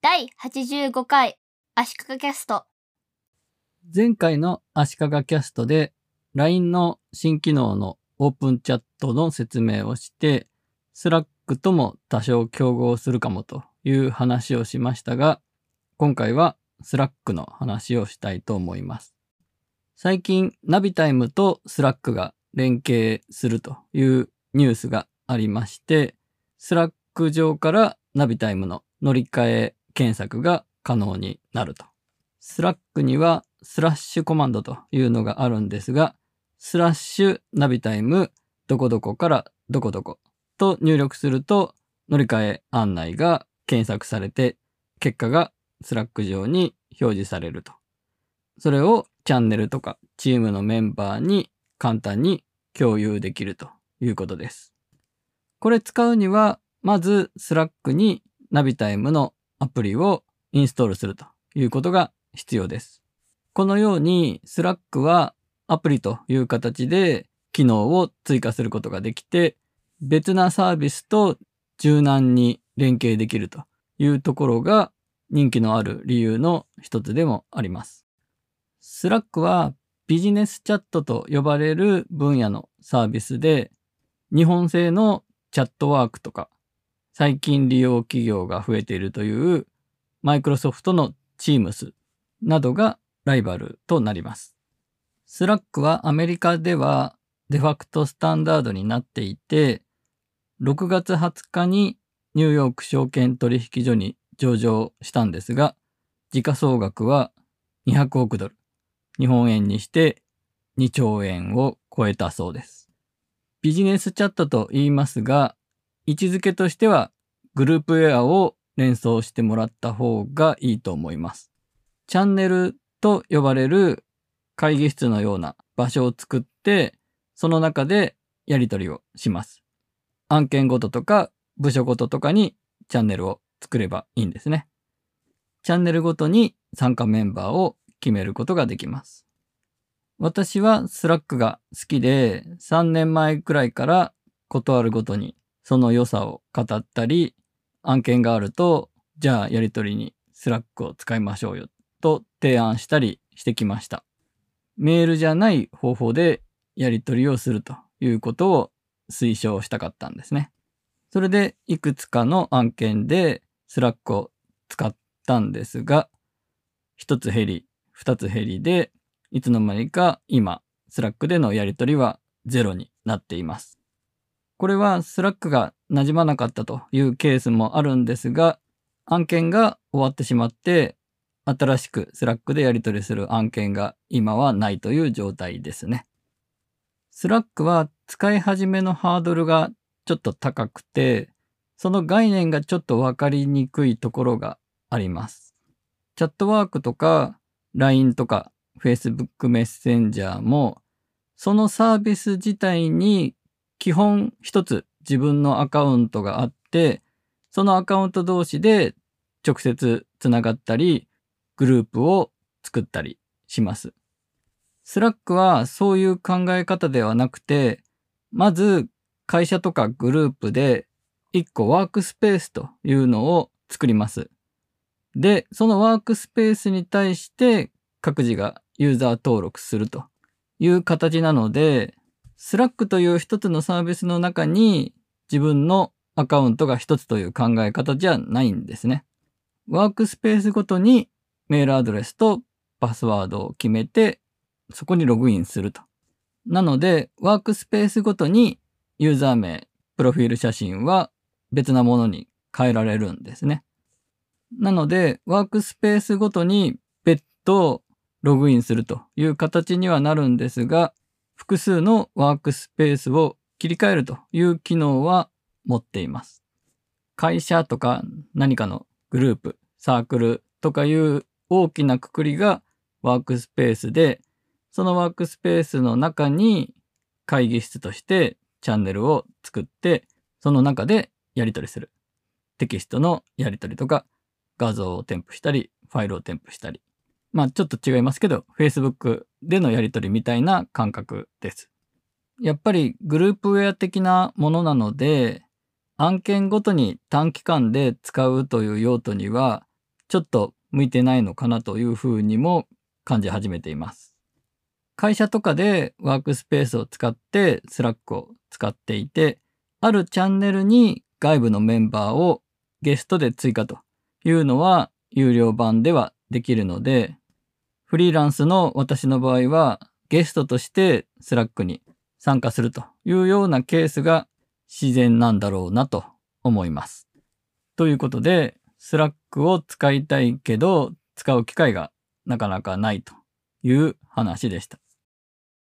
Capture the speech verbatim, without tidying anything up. だいはちじゅうごかい足利キャスト。前回の足利キャストで ライン の新機能のオープンチャットの説明をして Slack とも多少競合するかもという話をしましたが、今回は Slack の話をしたいと思います。最近ナビタイムと Slack が連携するというニュースがありまして、 Slack 上からナビタイムの乗り換え検索が可能になると。スラックにはスラッシュコマンドというのがあるんですが、スラッシュナビタイムどこどこからどこどこと入力すると乗り換え案内が検索されて、結果がスラック上に表示されると。それをチャンネルとかチームのメンバーに簡単に共有できるということです。これ使うには、まずスラックにナビタイムのアプリをインストールするということが必要です。このように Slack はアプリという形で機能を追加することができて、別なサービスと柔軟に連携できるというところが人気のある理由の一つでもあります。Slack はビジネスチャットと呼ばれる分野のサービスで、日本製のチャットワークとか最近利用企業が増えているというマイクロソフトの Teams などがライバルとなります。Slack はアメリカではデファクトスタンダードになっていて、ろくがつはつかにニューヨーク証券取引所に上場したんですが、時価総額はにひゃくおくドル、日本円にしてにちょうえんを超えたそうです。ビジネスチャットと言いますが、位置づけとしてはグループウェアを連想してもらった方がいいと思います。チャンネルと呼ばれる会議室のような場所を作って、その中でやり取りをします。案件ごととか部署ごととかにチャンネルを作ればいいんですね。チャンネルごとに参加メンバーを決めることができます。私は Slack が好きで、さんねんまえくらいからことあるごとにその良さを語ったり、案件があると、じゃあやり取りにスラックを使いましょうよと提案したりしてきました。メールじゃない方法でやり取りをするということを推奨したかったんですね。それでいくつかの案件でスラックを使ったんですが、一つ減り、二つ減りで、いつの間にか今、スラックでのやり取りはゼロになっています。これはスラックが馴染まなかったというケースもあるんですが、案件が終わってしまって、新しくスラックでやり取りする案件が今はないという状態ですね。スラックは使い始めのハードルがちょっと高くて、その概念がちょっとわかりにくいところがあります。チャットワークとか ライン とか Facebook Messenger も、そのサービス自体に基本一つ自分のアカウントがあって、そのアカウント同士で直接つながったり、グループを作ったりします。Slack はそういう考え方ではなくて、まず会社とかグループで一個ワークスペースというのを作ります。で、そのワークスペースに対して各自がユーザー登録するという形なので、スラックという一つのサービスの中に自分のアカウントが一つという考え方じゃないんですね。ワークスペースごとにメールアドレスとパスワードを決めて、そこにログインすると。なので、ワークスペースごとにユーザー名、プロフィール写真は別なものに変えられるんですね。なので、ワークスペースごとに別途ログインするという形にはなるんですが、複数のワークスペースを切り替えるという機能は持っています。会社とか何かのグループ、サークルとかいう大きな括りがワークスペースで、そのワークスペースの中に会議室としてチャンネルを作って、その中でやり取りする。テキストのやり取りとか、画像を添付したり、ファイルを添付したり。まあちょっと違いますけど、Facebook でのやり取りみたいな感覚です。やっぱりグループウェア的なものなので、案件ごとに短期間で使うという用途にはちょっと向いてないのかなというふうにも感じ始めています。会社とかでワークスペースを使って Slack を使っていて、あるチャンネルに外部のメンバーをゲストで追加というのは有料版ではできるので、フリーランスの私の場合はゲストとして Slack に参加するというようなケースが自然なんだろうなと思います。ということで、Slack を使いたいけど使う機会がなかなかないという話でした。